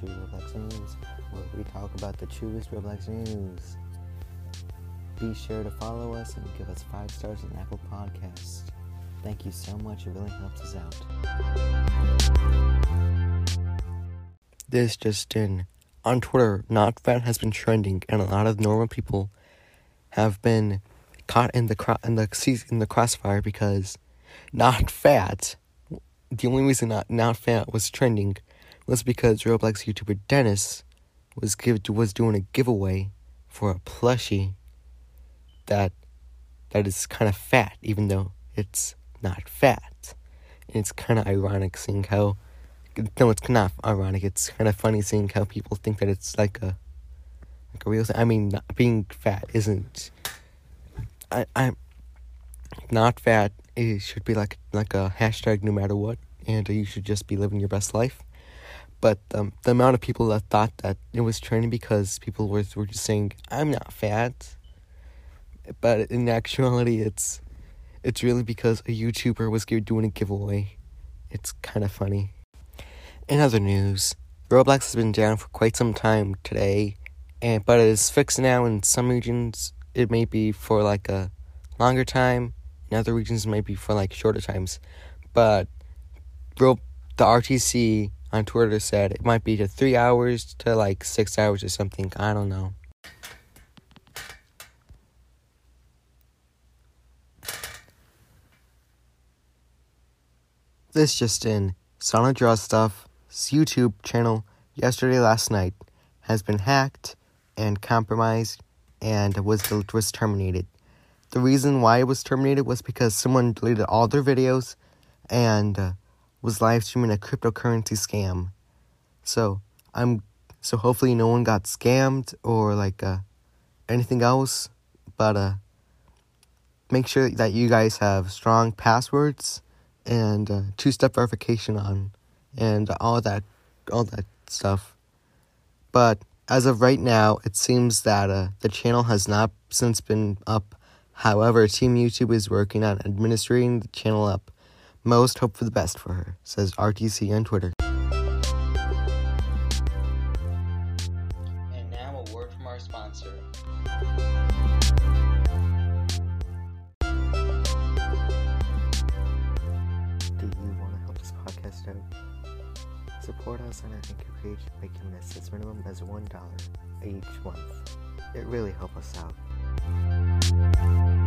Chewy Roblox News, where we talk about the truest Roblox news. Be sure to follow us and give us 5 stars on Apple Podcasts. Thank you so much, it really helps us out. This just in. On Twitter, not fat has been trending, and a lot of normal people have been caught in the crossfire because not fat. The only reason not fat was trending was because Roblox YouTuber Dennis was doing a giveaway for a plushie that is kind of fat, even though it's not fat. And it's kind of ironic seeing how... No, it's not ironic. It's kind of funny seeing how people think that it's like a real thing. I mean, being fat isn't... I'm not fat. It should be like a hashtag no matter what, and you should just be living your best life. But the amount of people that thought that it was trending because people were just saying, I'm not fat. But in actuality, it's really because a YouTuber was doing a giveaway. It's kind of funny. In other news, Roblox has been down for quite some time today, but it is fixed now. In some regions, it may be for like a longer time. In other regions, it may be for like shorter times. But the RTC on Twitter said it might be to 3 hours to like 6 hours or something. I don't know. This just in, Son of Draw Stuff's YouTube channel last night has been hacked and compromised and was terminated. The reason why it was terminated was because someone deleted all their videos and was live streaming a cryptocurrency scam. So hopefully no one got scammed or anything else, but make sure that you guys have strong passwords and two-step verification on, and all that stuff. But as of right now, it seems that the channel has not since been up. However, Team YouTube is working on administering the channel up. Most hope for the best for her, says RTC on Twitter. And now a word from our sponsor. Out. Support us on our anchor page by giving us as minimum as $1 each month. It really helps us out.